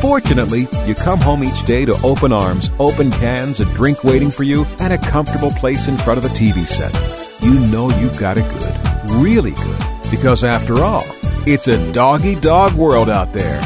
Fortunately, you come home each day to open arms, open cans, a drink waiting for you, and a comfortable place in front of a TV set. You know you've got it good, really good, because after all, it's a dog-eat-dog world out there.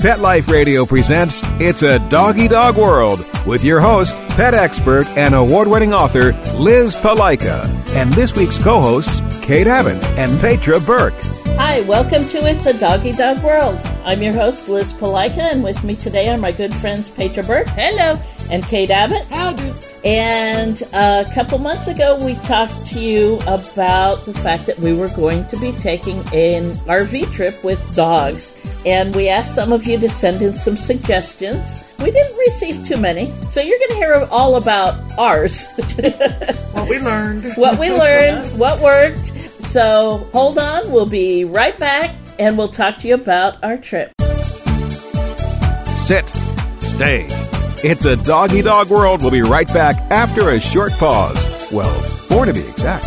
Pet Life Radio presents It's a Dog-Eat-Dog World with your host, pet expert, and award-winning author, Liz Palaika, and this week's co-hosts, Kate Abbott and Petra Burke. Hi, welcome to It's a Dog-Eat-Dog World. I'm your host, Liz Palaika, and with me today are my good friends, Petra Burke, hello, and Kate Abbott. Howdy. And a couple months ago, we talked to you about the fact that we were going to be taking an RV trip with dogs. And we asked some of you to send in some suggestions. We didn't receive too many, so you're going to hear all about ours. What we learned, what worked. So hold on, we'll be right back, and we'll talk to you about our trip. Sit. Stay. It's a dog-eat-dog world. We'll be right back after a short pause. Well, 4 to be exact.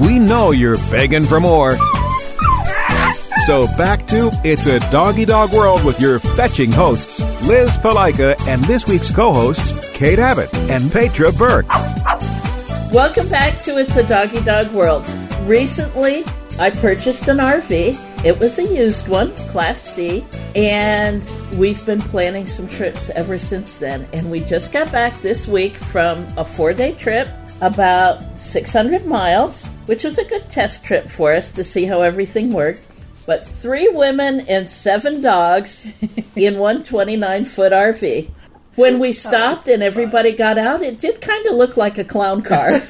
We know you're begging for more. So back to It's a Dog-Eat-Dog World with your fetching hosts, Liz Palaika, and this week's co-hosts, Kate Abbott and Petra Burke. Welcome back to It's a Dog-Eat-Dog World. Recently, I purchased an RV. It was a used one, Class C, and we've been planning some trips ever since then. And we just got back this week from a 4-day trip, about 600 miles, which was a good test trip for us to see how everything worked. But 3 women and 7 dogs in one 29-foot RV. When we stopped and everybody got out, it did kind of look like a clown car.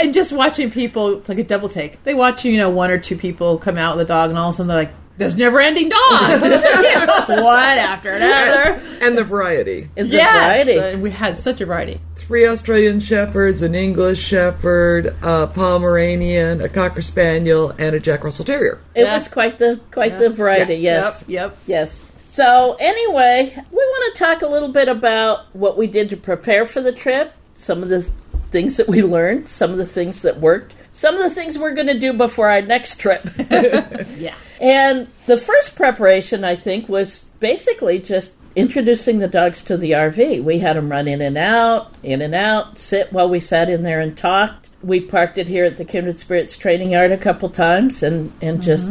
And just watching people, it's like a double take. They watch, you know, 1 or 2 people come out with a dog, and all of a sudden they're like, there's never-ending dogs. One after another. And the variety. And the variety. We had such a variety. 3 Australian Shepherds, an English Shepherd, a Pomeranian, a Cocker Spaniel, and a Jack Russell Terrier. It was quite the variety, yes. Yep. So anyway, we want to talk a little bit about what we did to prepare for the trip, some of the things that we learned, some of the things that worked, some of the things we're going to do before our next trip. Yeah. And the first preparation, I think, was basically just introducing the dogs to the RV. We had them run in and out, sit while we sat in there and talked. We parked it here at the Kindred Spirits Training Yard a couple times and just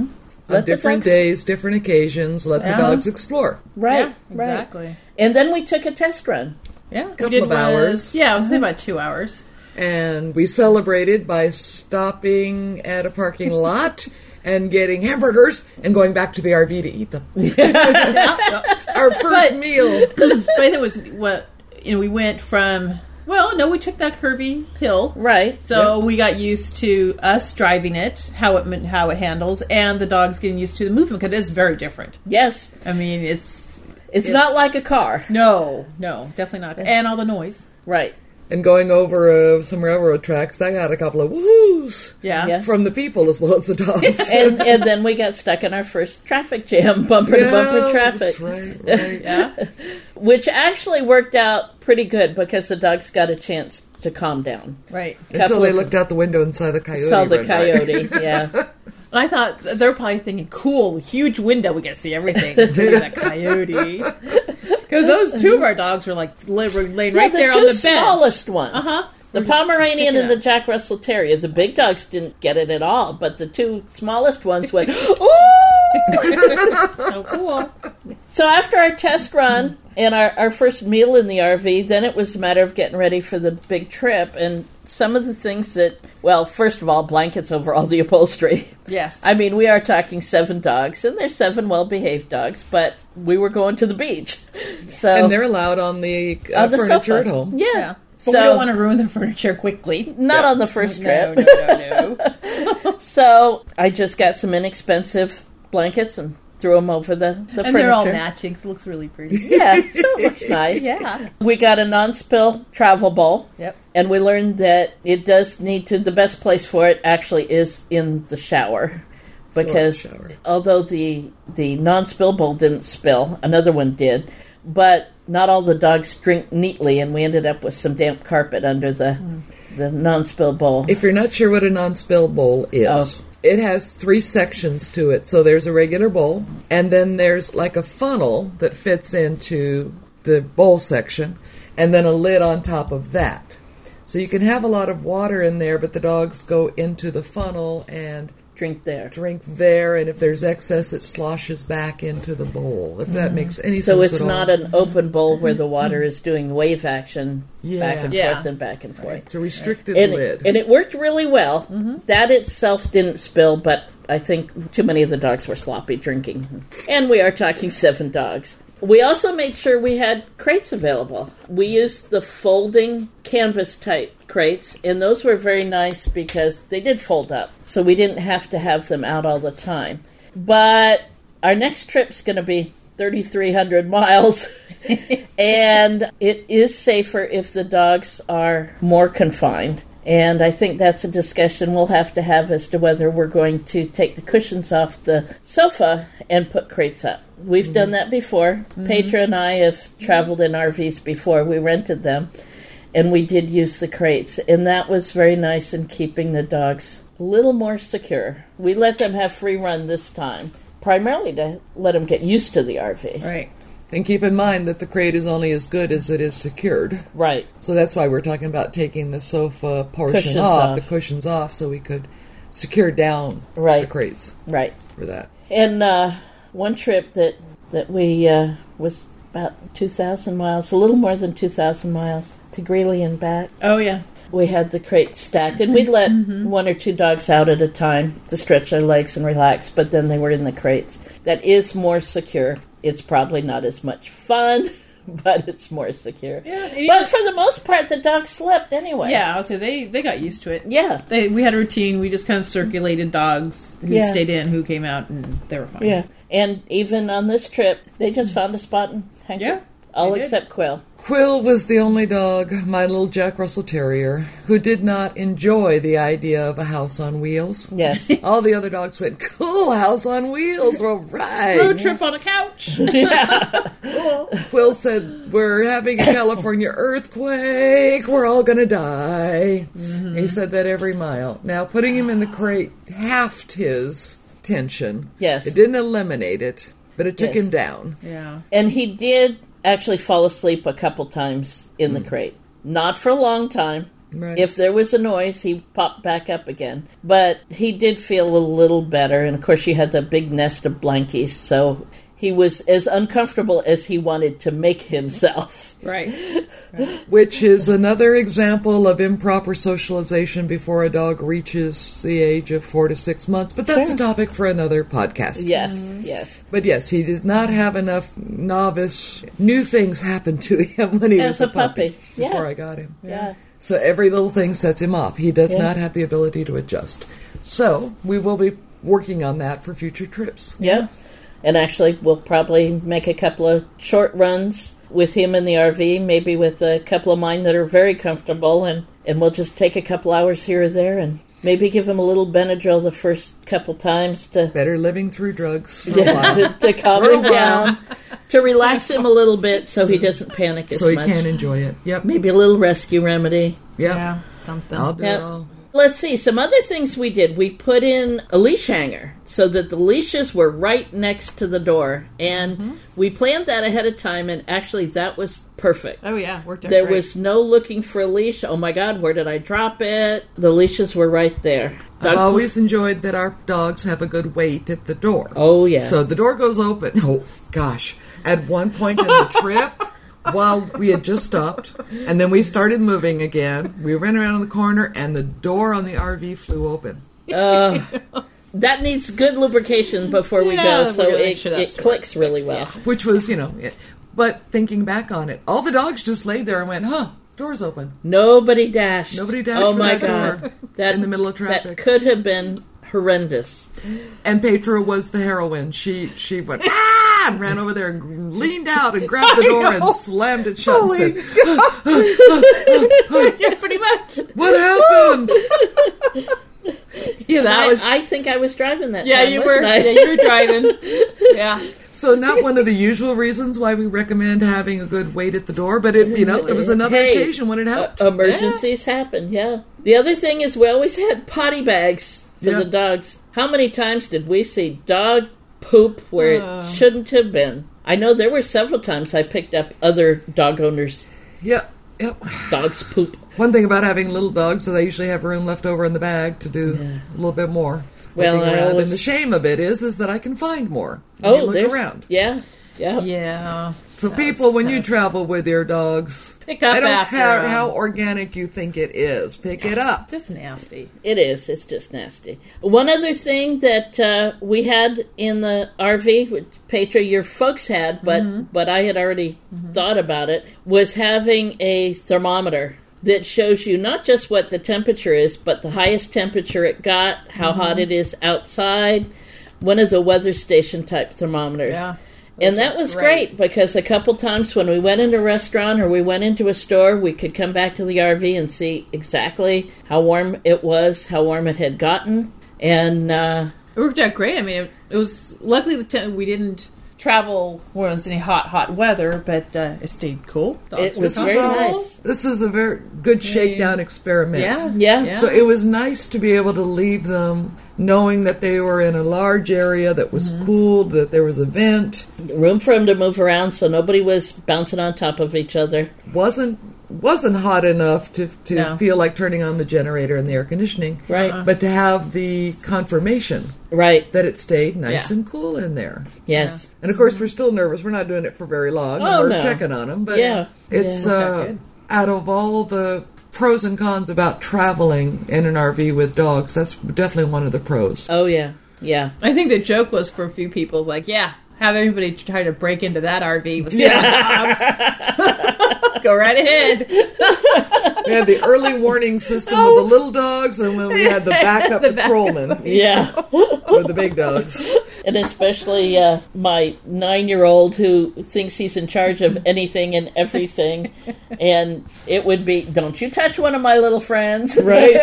let the dogs... different days, different occasions, let the dogs explore. Right, exactly. And then we took a test run. Yeah, a couple of hours. Yeah, I was thinking about 2 hours. And we celebrated by stopping at a parking lot and getting hamburgers and going back to the RV to eat them. Our first meal. But it was we went from. Well, no, we took that curvy hill, right? So we got used to us driving it, how it handles, and the dogs getting used to the movement because it's very different. Yes, I mean it's not like a car. No, definitely not, and all the noise. Right. and going over some railroad tracks, I got a couple of woo-hoos from the people as well as the dogs. and then we got stuck in our first traffic jam, bumper-to-bumper traffic. Right. Which actually worked out pretty good because the dogs got a chance to calm down. Right. Until they looked out the window and saw the coyote. And I thought, they're probably thinking, cool, huge window, we can see everything. That coyote. Because those two of our dogs were like laying right there on the bed. The two smallest ones. Uh-huh. The Pomeranian and the Jack Russell Terrier. The big dogs didn't get it at all, but the two smallest ones went, ooh! So cool. So after our test run and our first meal in the RV, then it was a matter of getting ready for the big trip. And some of the things that, well, first of all, blankets over all the upholstery. Yes. I mean, we are talking 7 dogs, and there's 7 well-behaved dogs, but we were going to the beach. So, and they're allowed on the furniture sofa. At home. Yeah. But we don't want to ruin the furniture quickly. Not on the first trip. No. So I just got some inexpensive blankets and threw them over the furniture. And they're all matching, so it looks really pretty. Yeah, so it looks nice. Yeah. We got a non-spill travel bowl. Yep. And we learned that it does need to, the best place for it actually is in the shower. Because although the non-spill bowl didn't spill, another one did. But not all the dogs drink neatly, and we ended up with some damp carpet under the non-spill bowl. If you're not sure what a non-spill bowl is, it has 3 sections to it. So there's a regular bowl, and then there's like a funnel that fits into the bowl section, and then a lid on top of that. So you can have a lot of water in there, but the dogs go into the funnel and drink there, and if there's excess, it sloshes back into the bowl, if that makes any sense at all. So it's not an open bowl where the water is doing wave action back and forth and back and forth. It's a restricted lid. And it worked really well. Mm-hmm. That itself didn't spill, but I think too many of the dogs were sloppy drinking. And we are talking 7 dogs. We also made sure we had crates available. We used the folding canvas-type crates, and those were very nice because they did fold up, so we didn't have to have them out all the time. But our next trip's going to be 3,300 miles, and it is safer if the dogs are more confined. And I think that's a discussion we'll have to have as to whether we're going to take the cushions off the sofa and put crates up. We've done that before. Mm-hmm. Petra and I have traveled in RVs before. We rented them, and we did use the crates. And that was very nice in keeping the dogs a little more secure. We let them have free run this time, primarily to let them get used to the RV. Right. And keep in mind that the crate is only as good as it is secured. Right. So that's why we're talking about taking the sofa portion off, the cushions off, so we could secure down the crates. Right. For that. And one trip that we was about 2,000 miles, a little more than 2,000 miles, to Greeley and back. Oh, yeah. We had the crate stacked, and we'd let one or two dogs out at a time to stretch their legs and relax, but then they were in the crates. That is more secure. It's probably not as much fun, but it's more secure. Yeah, but for the most part, the dogs slept anyway. Yeah, I would say they got used to it. Yeah. We had a routine. We just kind of circulated dogs who stayed in, who came out, and they were fine. Yeah. And even on this trip, they just found a spot and hanged out. All except Quill. Quill was the only dog, my little Jack Russell Terrier, who did not enjoy the idea of a house on wheels. Yes. All the other dogs went, cool, house on wheels, all right. Road trip on a couch. Cool. Quill said, we're having a California earthquake, we're all going to die. Mm-hmm. He said that every mile. Now, putting him in the crate halved his tension. Yes. It didn't eliminate it, but it took him down. Yeah. And he did actually fall asleep a couple times in the crate. Not for a long time. Right. If there was a noise, he popped back up again. But he did feel a little better. And, of course, she had the big nest of blankies, so he was as uncomfortable as he wanted to make himself. Right. Which is another example of improper socialization before a dog reaches the age of 4 to 6 months. But that's a topic for another podcast. Yes. But yes, he does not have enough novice. New things happened to him when he was a puppy before I got him. Yeah. So every little thing sets him off. He does not have the ability to adjust. So we will be working on that for future trips. Yeah. And actually, we'll probably make a couple of short runs with him in the RV, maybe with a couple of mine that are very comfortable, and we'll just take a couple hours here or there and maybe give him a little Benadryl the first couple times to... Better living through drugs for a while. To calm him down, to relax him a little bit so he doesn't panic as much. So he can enjoy it. Yep. Maybe a little rescue remedy. Yep. Yeah, something. I'll do it all. Let's see, some other things we did. We put in a leash hanger so that the leashes were right next to the door. And we planned that ahead of time, and actually that was perfect. Oh, yeah, worked out great. There was no looking for a leash. Oh, my God, where did I drop it? The leashes were right there. I've always enjoyed that our dogs have a good weight at the door. Oh, yeah. So the door goes open. Oh, gosh. At one point in the trip... While we had just stopped, and then we started moving again. We ran around in the corner, and the door on the RV flew open. That needs good lubrication before we go, so it clicks really well. Yeah. Which was, it. But thinking back on it, all the dogs just laid there and went, door's open. Nobody dashed. Oh, my God. That, in the middle of traffic. That could have been horrendous. And Petra was the heroine. She went, and ran over there and leaned out and grabbed the door and slammed it shut and said, yeah, pretty much. What happened? I think I was driving that time, you were. Yeah, you were driving. Yeah. So not one of the usual reasons why we recommend having a good wait at the door, but it was another occasion when it helped. Emergencies happen, The other thing is we always had potty bags for the dogs. How many times did we see dog poop where it shouldn't have been? I know there were several times I picked up other dog owners. Yep. Dogs poop. One thing about having little dogs is they usually have room left over in the bag to do a little bit more. Well, and the shame of it is that I can find more. When you look around. Yeah. So people, when you travel with your dogs, pick up. I don't care how organic you think it is. Pick it up. Just nasty. It is. It's just nasty. One other thing that we had in the RV, which Petra, your folks had, but I had already thought about it, was having a thermometer that shows you not just what the temperature is, but the highest temperature it got, how hot it is outside. One of the weather station type thermometers. Yeah. And that was great because a couple times when we went into a restaurant or we went into a store, we could come back to the RV and see exactly how warm it was, how warm it had gotten. And it worked out great. I mean, it was luckily we didn't travel where it was any hot weather, but it stayed cool. It was very nice. This is a very good shakedown experiment. Yeah. So it was nice to be able to leave them knowing that they were in a large area that was cooled, that there was a vent. Room for them to move around so nobody was bouncing on top of each other. Wasn't hot enough to feel like turning on the generator and the air conditioning. Right. But to have the confirmation that it stayed nice and cool in there. Yes. Yeah. And, of course, we're still nervous. We're not doing it for very long. Oh, we're checking on them. But it's out of all the pros and cons about traveling in an RV with dogs, that's definitely one of the pros. Oh, yeah. Yeah. I think the joke was for a few people, like, have everybody try to break into that RV with dogs. Go right ahead. We had the early warning system with the little dogs, and then we had the backup patrolman. With the big dogs. And especially my 9-year-old who thinks he's in charge of anything and everything. And it would be, don't you touch one of my little friends. Right.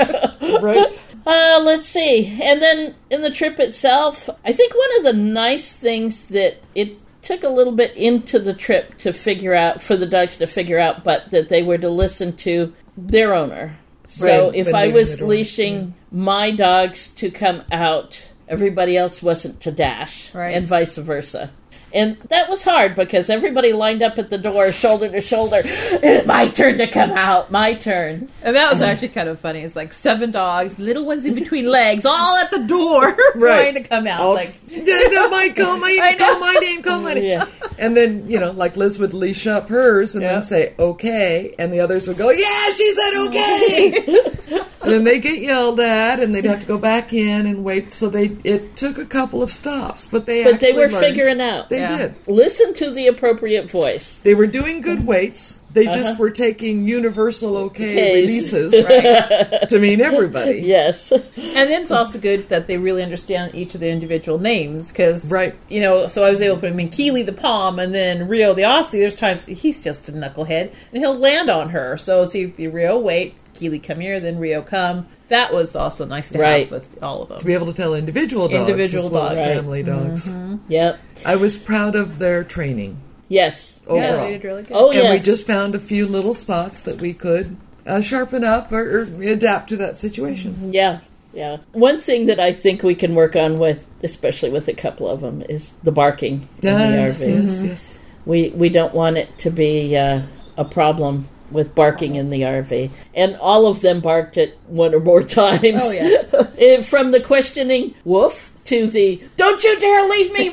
Let's see. And then in the trip itself, I think one of the nice things that it took a little bit into the trip to figure out, for the dogs to figure out, but that they were to listen to their owner. So if I was leashing my dogs to come out, everybody else wasn't to dash, and vice versa. And that was hard because everybody lined up at the door, shoulder to shoulder. My turn to come out. My turn. And that was actually kind of funny. It's like 7 dogs, little ones in between legs, all at the door trying to come out. Oh. Like, call my name. Yeah. And then, like Liz would leash up hers and then say, okay. And the others would go, she said okay. And then they get yelled at, and they'd have to go back in and wait. So it took a couple of stops, but they were figuring out. They did listen to the appropriate voice. They were doing good weights. They just were taking universal releases, right? To mean everybody. Yes. And then it's also good that they really understand each of the individual names, because, you know, so I was able to put him in Keeley the Palm and then Rio the Aussie. There's times he's just a knucklehead and he'll land on her. So see, Rio, wait, Keeley, come here, then Rio, come. That was also nice to have with all of them. To be able to tell individual dogs as well as family dogs. Mm-hmm. Yep. I was proud of their training. Yes. Overall. Yeah, they did really good. Oh, yes. And we just found a few little spots that we could sharpen up or adapt to that situation. Yeah, yeah. One thing that I think we can work on with, especially with a couple of them, is the barking in the RV. Yes, yes. We don't want it to be a problem with barking in the RV. And all of them barked at one or more times. Oh, yeah. From the questioning, woof, to the, don't you dare leave me!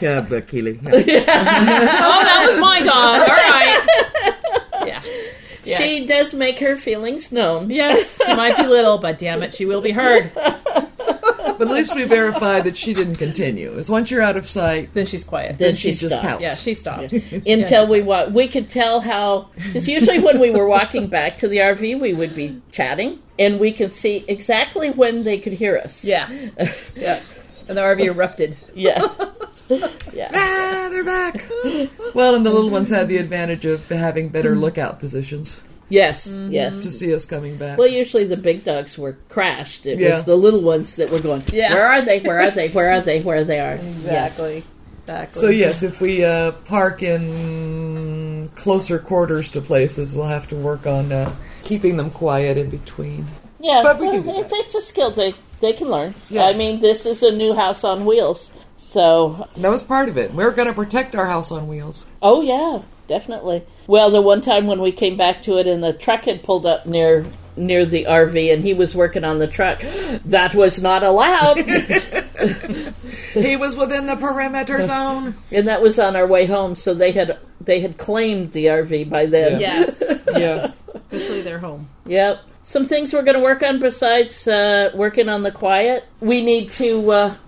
Yeah, but Keeley. Yeah. Oh, that was my dog. All right. Yeah. Yeah. She does make her feelings known. Yes, she might be little, but damn it, she will be heard. But at least we verified that she didn't continue. Because once you're out of sight... Then she's quiet. Then she just pouts. Yeah, she stops. Yes. Until we walk. We could tell how... Because usually when we were walking back to the RV, we would be chatting. And we could see exactly when they could hear us. Yeah. Yeah. And the RV erupted. Yeah. Yeah. Ah, they're back. Well, and the little ones had the advantage of having better lookout positions. Yes, yes. To see us coming back. Well, usually the big dogs were crashed. It was the little ones that were going, where are they, where are they, where are they, where they are. Exactly. Yeah. Exactly. So, yes, if we park in closer quarters to places, we'll have to work on keeping them quiet in between. Yeah, but it's a skill they can learn. Yeah. I mean, this is a new house on wheels. So that was part of it. We're going to protect our house on wheels. Oh, yeah. Definitely. Well, the one time when we came back to it and the truck had pulled up near the RV and he was working on the truck, that was not allowed. He was within the perimeter zone. And that was on our way home, so they had claimed the RV by then. Yeah. Yes. Yes. Officially their home. Yep. Some things we're going to work on besides working on the quiet. We need to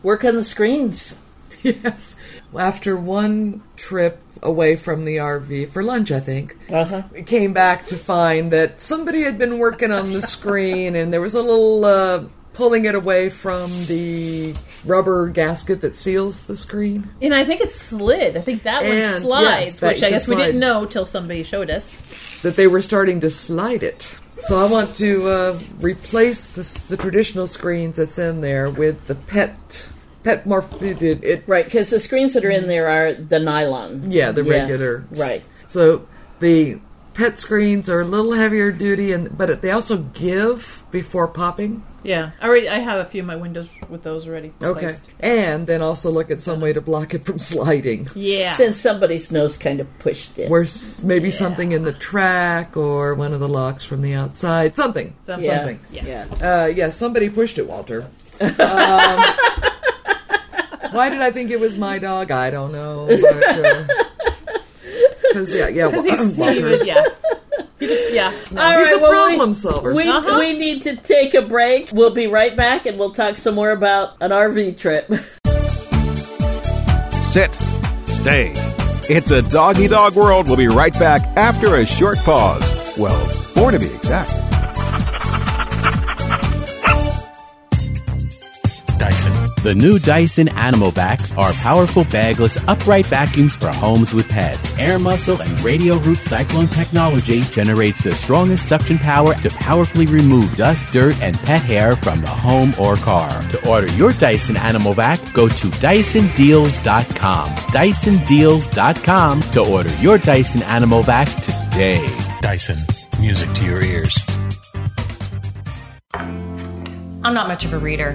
work on the screens. Yes. After one trip away from the RV for lunch, I think, we came back to find that somebody had been working on the screen and there was a little pulling it away from the rubber gasket that seals the screen. And I think it slid. I think that one slides, which I guess we didn't know till somebody showed us. That they were starting to slide it. So I want to replace the traditional screens that's in there with the pet morph. Right, because the screens that are in there are the nylon. Yeah, the regular. Right. So the pet screens are a little heavier duty, but they also give before popping. Yeah, I have a few of my windows with those already replaced. Okay, and then also look at some way to block it from sliding. Yeah. Since somebody's nose kind of pushed it. Where maybe something in the track or one of the locks from the outside. Something. Yeah. Somebody pushed it, Walter. Why did I think it was my dog? I don't know. Because, Walter. Yeah. Yeah. No. All right, problem solver. We need to take a break. We'll be right back and we'll talk some more about an RV trip. Sit. Stay. It's a doggy dog world. We'll be right back after a short pause. Well, 4 to be exact. Dyson. The new Dyson Animal Vacs are powerful bagless upright vacuums for homes with pets. Air muscle and radial root cyclone technology generates the strongest suction power to powerfully remove dust, dirt, and pet hair from the home or car. To order your Dyson Animal Vac, go to DysonDeals.com. DysonDeals.com to order your Dyson Animal Vac today. Dyson, music to your ears. I'm not much of a reader,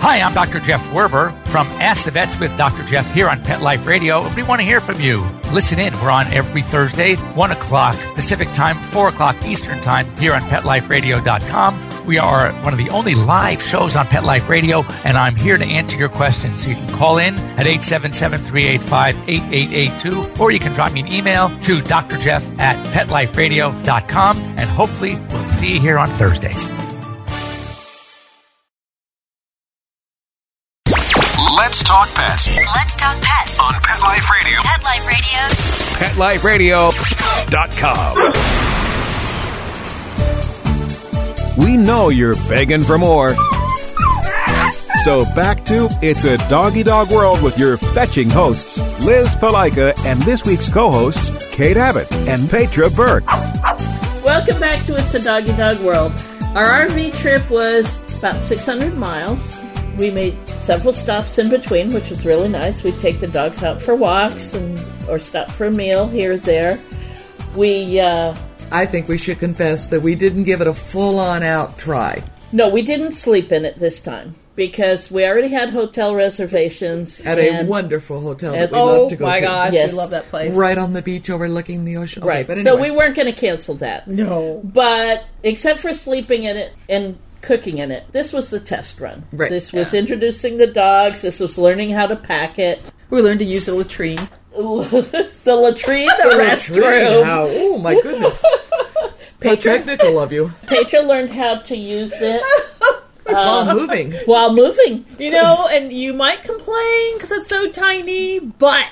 Hi, I'm Dr. Jeff Werber from Ask the Vets with Dr. Jeff here on Pet Life Radio. We want to hear from you. Listen in. We're on every Thursday, 1 o'clock Pacific Time, 4 o'clock Eastern Time here on PetLifeRadio.com. We are one of the only live shows on Pet Life Radio, and I'm here to answer your questions. So you can call in at 877-385-8882, or you can drop me an email to drjeff at PetLifeRadio.com, and hopefully we'll see you here on Thursdays. Let's talk pets. Let's talk pets on Pet Life Radio. Pet Life Radio. PetLifeRadio.com. We know you're begging for more. So back to It's a Doggy Dog World with your fetching hosts, Liz Palaika, and this week's co-hosts, Kate Abbott and Petra Burke. Welcome back to It's a Doggy Dog World. Our RV trip was about 600 miles. We made several stops in between, which was really nice. We'd take the dogs out for walks or stop for a meal here or there. I think we should confess that we didn't give it a full-on out try. No, we didn't sleep in it this time because we already had hotel reservations. At a wonderful hotel that we love to go to. Oh, my gosh, yes. We love that place. Right on the beach overlooking the ocean. Right, okay, but anyway. So we weren't going to cancel that. No. But except for sleeping in it and cooking in it. This was the test run. Right. This was introducing the dogs. This was learning how to pack it. We learned to use the latrine. The latrine, the restroom. How, oh, my goodness. Petra, how technical of you. Petra learned how to use it. While moving. You know, and you might complain because it's so tiny, but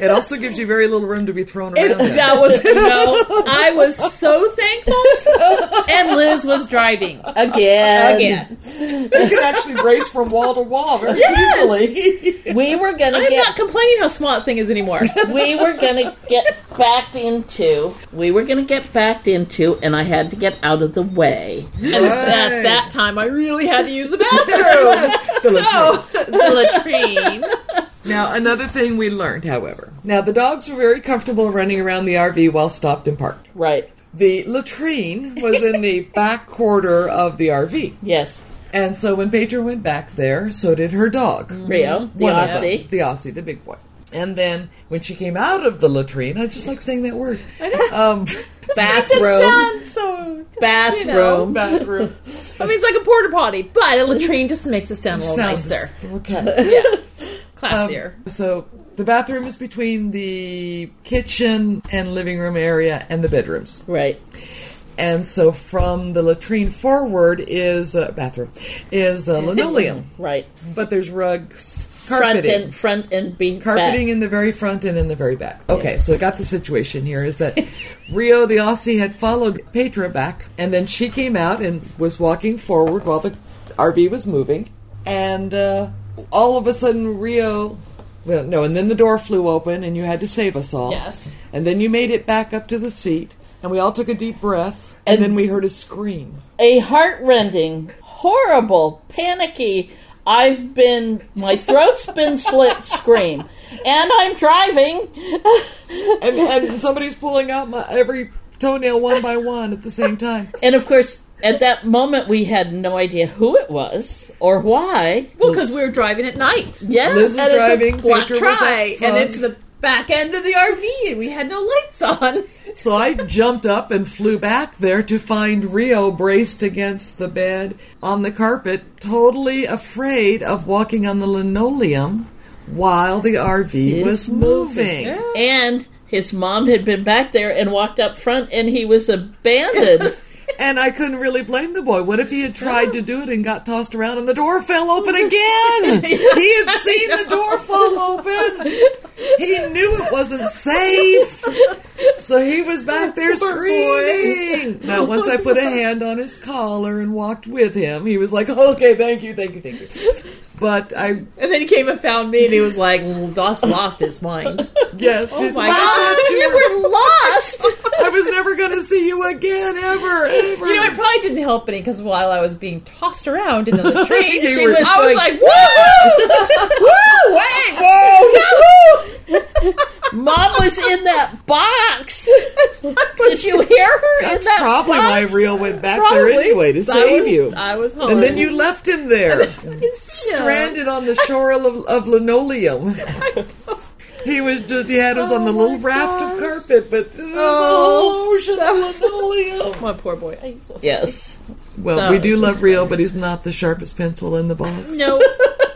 it also gives you very little room to be thrown around. I was so thankful, and Liz was driving again. You could actually race from wall to wall very easily. We were gonna. I'm not complaining how small that thing is anymore. We were gonna get backed into, and I had to get out of the way. And at that time, I really had to use the bathroom. The latrine. Now, another thing we learned, however. Now, the dogs were very comfortable running around the RV while stopped and parked. Right. The latrine was in the back quarter of the RV. Yes. And so when Petra went back there, so did her dog. Rio, the Aussie. The Aussie, the big boy. And then when she came out of the latrine, I just like saying that word. Bathroom. I mean, it's like a porta potty, but a latrine just makes it sound a little nicer. Okay. Yeah. Classier. So the bathroom is between the kitchen and living room area and the bedrooms. Right. And so from the latrine forward is a bathroom, is a linoleum. Right. But there's rugs. Carpeting. Front and back. In the very front and in the very back. Okay, yeah. So I got the situation here is that Rio the Aussie had followed Petra back, and then she came out and was walking forward while the RV was moving, and all of a sudden and then the door flew open, and you had to save us all. Yes. And then you made it back up to the seat, and we all took a deep breath, and then we heard a scream. A heart-rending, horrible, panicky... my throat's been slit scream, and I'm driving. and somebody's pulling out every toenail one by one at the same time. And of course, at that moment, we had no idea who it was or why. Well, because we were driving at night. Yeah. Liz was driving. And it's the back end of the RV, and we had no lights on. So I jumped up and flew back there to find Rio braced against the bed on the carpet, totally afraid of walking on the linoleum while the RV was moving. Yeah. And his mom had been back there and walked up front, and he was abandoned. And I couldn't really blame the boy. What if he had tried to do it and got tossed around and the door fell open again? He had seen the door fall open. He knew it wasn't safe. So he was back there screaming. Now, once I put a hand on his collar and walked with him, he was like, okay, thank you. And then he came and found me, and he was like, lost his mind. Yes. Oh, my God. You were lost. I was never going to see you again, ever. You know, it probably didn't help any, because while I was being tossed around in the latrine, I was like, woo-hoo! Woo! Wait! Whoa! Yahoo! that box. Did you hear her? That's probably why Real went back there anyway to save you. I was home. And then you left him there, stranded on the shore of linoleum. He had us on the little raft of carpet, but ocean of linoleum. My poor boy. I'm so sorry. Yes. Well, we do love Real, but he's not the sharpest pencil in the box. No,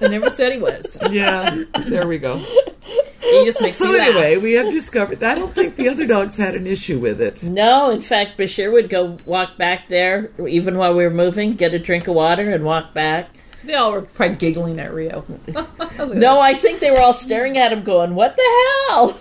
I never said he was. Yeah, there we go. He just makes me laugh. So anyway, we have discovered. I don't think the other dogs had an issue with it. No, in fact, Bashir would go walk back there, even while we were moving, get a drink of water, and walk back. They all were probably giggling at Rio. No, I think they were all staring at him going, what the hell?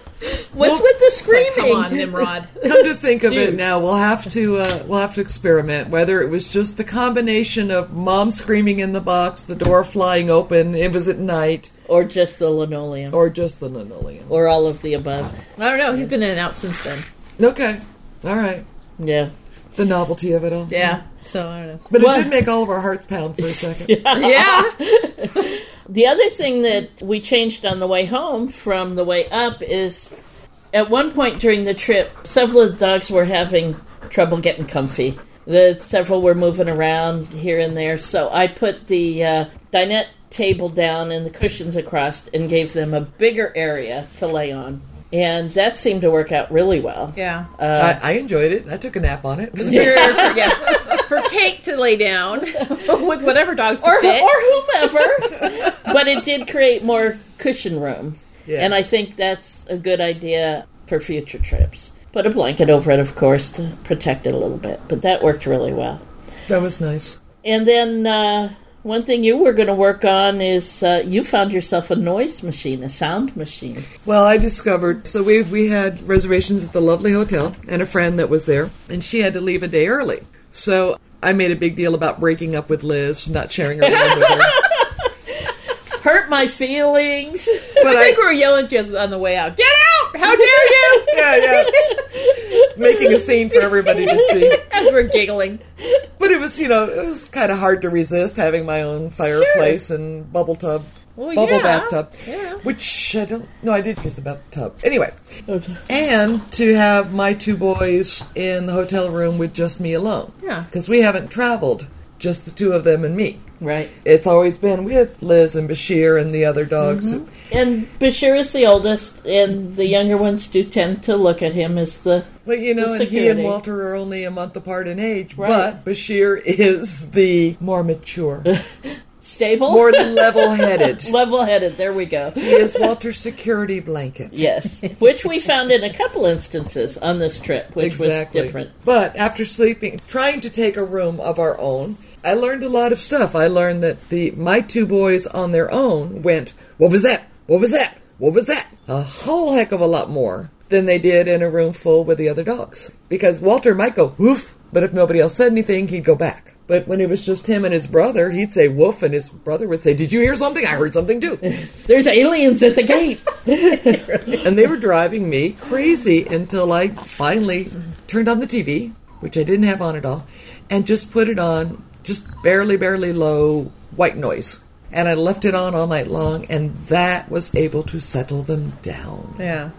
What's with the screaming? Come on, Nimrod. Come to think of it now, we'll have to experiment. Whether it was just the combination of mom screaming in the box, the door flying open, it was at night. Or just the linoleum. Or all of the above. I don't know. He's been in and out since then. Okay. All right. Yeah. The novelty of it all. Yeah. So, I don't know. But it did make all of our hearts pound for a second. Yeah. The other thing that we changed on the way home from the way up is at one point during the trip, several of the dogs were having trouble getting comfy. Several were moving around here and there. So, I put the dinette table down and the cushions across and gave them a bigger area to lay on. And that seemed to work out really well. Yeah. I enjoyed it. I took a nap on it. For Kate to lay down with whatever dogs could fit. Or whomever. But it did create more cushion room. Yes. And I think that's a good idea for future trips. Put a blanket over it, of course, to protect it a little bit. But that worked really well. That was nice. And then one thing you were going to work on is you found yourself a noise machine, a sound machine. Well, I discovered, so we had reservations at the lovely hotel and a friend that was there, and she had to leave a day early. So I made a big deal about breaking up with Liz, not sharing her room with her. Hurt my feelings. But I think we were yelling just on the way out, get out! How dare you! Yeah. Making a scene for everybody to see. As we're giggling. But it was kind of hard to resist having my own fireplace and bubble tub, bathtub, which I did use the bathtub. Anyway, and to have my two boys in the hotel room with just me alone. Yeah. Because we haven't traveled, just the two of them and me. Right. It's always been with Liz and Bashir and the other dogs. Mm-hmm. And Bashir is the oldest, and the younger ones do tend to look at him as the and he and Walter are only a month apart in age, right. But Bashir is the more mature. Stable? More level-headed. There we go. He is Walter's security blanket. Yes, which we found in a couple instances on this trip, which was different. But after sleeping, trying to take a room of our own, I learned a lot of stuff. I learned that my two boys on their own went, what was that? What was that? What was that? A whole heck of a lot more than they did in a room full with the other dogs. Because Walter might go, woof, but if nobody else said anything, he'd go back. But when it was just him and his brother, he'd say woof, and his brother would say, did you hear something? I heard something too. There's aliens at the gate. And they were driving me crazy until I finally turned on the TV, which I didn't have on at all, and just put it on, just barely low white noise. And I left it on all night long, and that was able to settle them down. Yeah.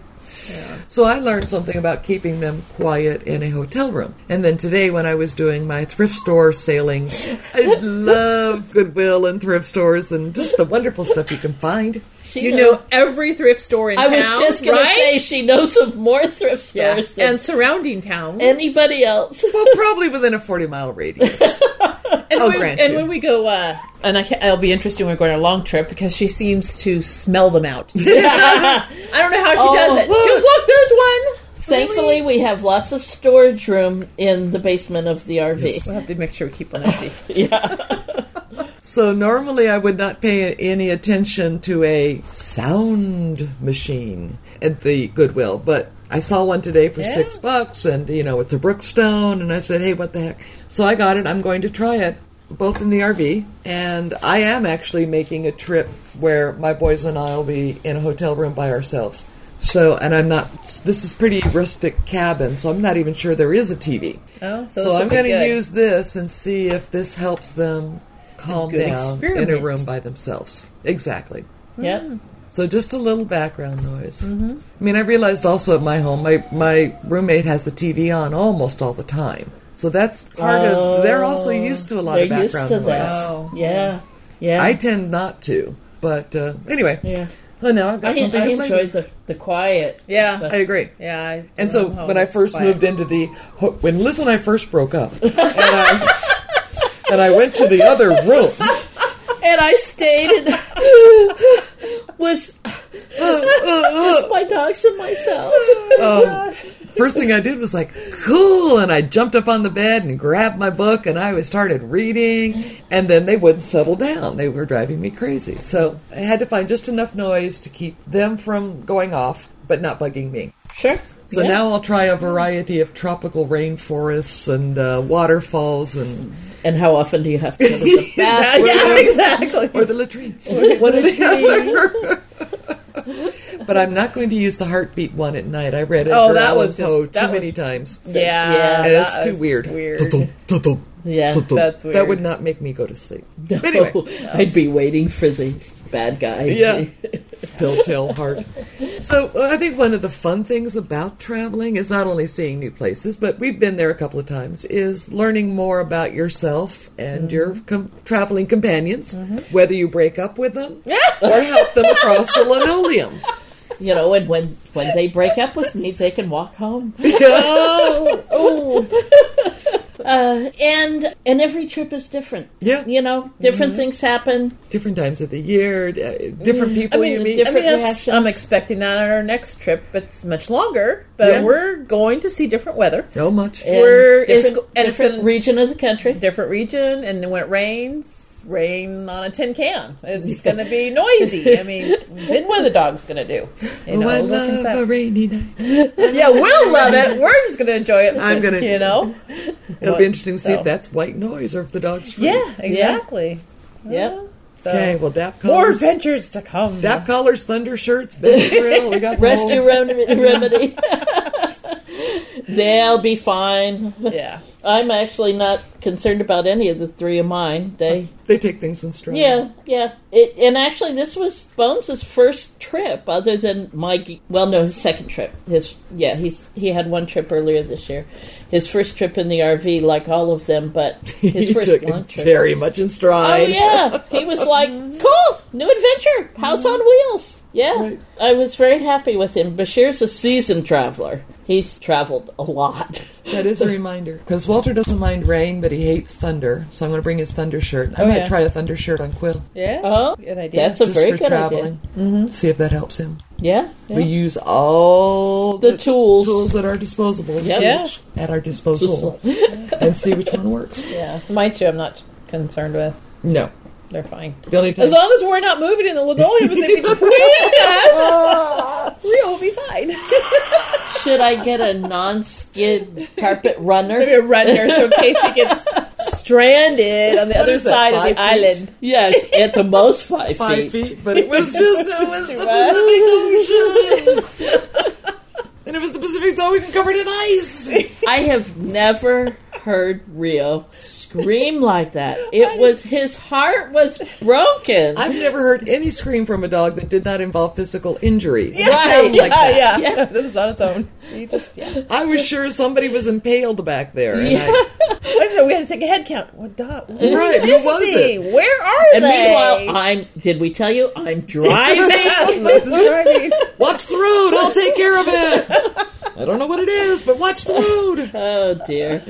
So I learned something about keeping them quiet in a hotel room. And then today when I was doing my thrift store sailing, I love Goodwill and thrift stores and just the wonderful stuff you can find. You know every thrift store in town, I was just going to say she knows of more thrift stores than and surrounding towns. Anybody else? Well, probably within a 40-mile radius. When we go, I'll be interested when we're going on a long trip because she seems to smell them out. I don't know how she does it. Look. Just look, there's one. Thankfully, we have lots of storage room in the basement of the RV. Yes. We'll have to make sure we keep one empty. Yeah. So normally I would not pay any attention to a sound machine at the Goodwill, but I saw one today for $6, and, it's a Brookstone, and I said, hey, what the heck? So I got it. I'm going to try it, both in the RV, and I am actually making a trip where my boys and I will be in a hotel room by ourselves. So, and I'm not, this is pretty rustic cabin, so I'm not even sure there is a TV. Oh, so I'm going to use this and see if this helps them calm down in a room by themselves. Exactly. Yep. So just a little background noise. Mm-hmm. I mean, I realized also at my home, my roommate has the TV on almost all the time. So that's part of... They're also used to a lot of background noise. They're used to that. Oh, yeah. Yeah. I tend not to. But anyway. Yeah. Well, now I've got something to play with. I enjoy the quiet. Yeah. So. I agree. Yeah. And so when I first moved into the... When Liz and I first broke up, and I went to the other room... And I stayed and was just my dogs and myself. First thing I did was like, cool, and I jumped up on the bed and grabbed my book, and I started reading, and then they wouldn't settle down. They were driving me crazy. So I had to find just enough noise to keep them from going off, but not bugging me. Sure. So now I'll try a variety of tropical rainforests and waterfalls and... And how often do you have to go to the bathroom? Yeah, exactly. Or the latrine. One or the other. But I'm not going to use the heartbeat one at night. I read it too many times. Yeah. And it's too weird. Yeah, that's weird. That would not make me go to sleep. No, anyway. I'd be waiting for the bad guy. Yeah. Telltale heart. So I think one of the fun things about traveling is not only seeing new places, but we've been there a couple of times, is learning more about yourself and your traveling companions, whether you break up with them or help them across the linoleum. You know, and when they break up with me, they can walk home. And every trip is different. Yeah. You know, different things happen. Different times of the year, different people you meet. Different reactions. I'm expecting that on our next trip. It's much longer, but we're going to see different weather. So much. And different region of the country. Different region, and when it rains... Rain on a tin can. It's going to be noisy. I mean, then what are the dogs going to do? You know, I love a rainy night. Yeah, we'll love it. We're just going to enjoy it. I'm going to, you know. It'll be interesting to see if that's white noise or if the dog's free. Yeah, exactly. Yeah. So, okay, well, DAP collars. More adventures to come. DAP collars, thunder shirts, baby grill. We got rescue remedy. They'll be fine. Yeah. I'm actually not concerned about any of the three of mine. They take things in stride. Yeah. And actually, this was Bones' first trip, other than his second trip. He had one trip earlier this year. His first trip in the RV, like all of them, but his first long trip. Very much in stride. Oh, yeah. He was like, cool, new adventure, house on wheels. Yeah. Right. I was very happy with him. Bashir's a seasoned traveler. He's traveled a lot. That is a reminder. Because Walter doesn't mind rain, but he hates thunder. So I'm going to bring his thunder shirt. I might try a thunder shirt on Quill. Yeah. Oh, good idea. That's a very good idea. Mm-hmm. See if that helps him. Yeah. We use all the tools at our disposal. Yeah. At our disposal. And see which one works. Yeah. Mind you, I'm not concerned with. No. They're fine. As long as we're not moving in the linoleum, and they between us, we'll be fine. Should I get a non-skid carpet runner? Maybe a runner, so in case he gets stranded on the other side of the island. Yes, at the most 5 feet. 5 feet, but it was the Pacific Ocean. And it was the Pacific Ocean covered in ice. I have never heard Rio scream like that. His heart was broken. I've never heard any scream from a dog that did not involve physical injury. Yeah. Right. Yeah, like that. Yeah. This is on its own. I was sure somebody was impaled back there. Yeah. We had to take a head count. What dog? Right. Who was it? Where are they? And meanwhile, did we tell you? I'm driving. Watch the road. I'll take care of it. I don't know what it is, but watch the road. Oh, dear.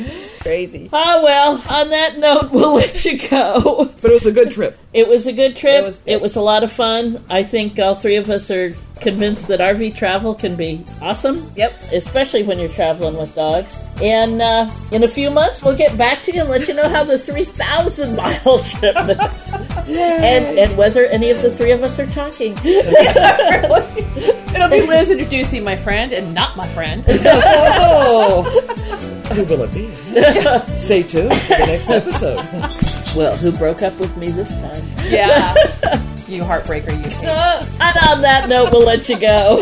Crazy. Oh, well, on that note, we'll let you go. But it was a good trip. It was a good trip. It was a lot of fun. I think all three of us are convinced that RV travel can be awesome. Yep. Especially when you're traveling with dogs. And in a few months, we'll get back to you and let you know how the 3,000-mile trip and whether any of the three of us are talking. Yeah, really. It'll be Liz introducing my friend and not my friend. Who will it be? Stay tuned for the next episode. Well, who broke up with me this time? Yeah. You heartbreaker, you. And on that note, we'll let you go.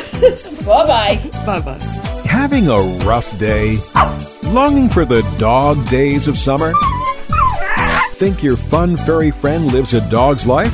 Bye-bye. Bye-bye. Having a rough day? Longing for the dog days of summer? Think your fun furry friend lives a dog's life?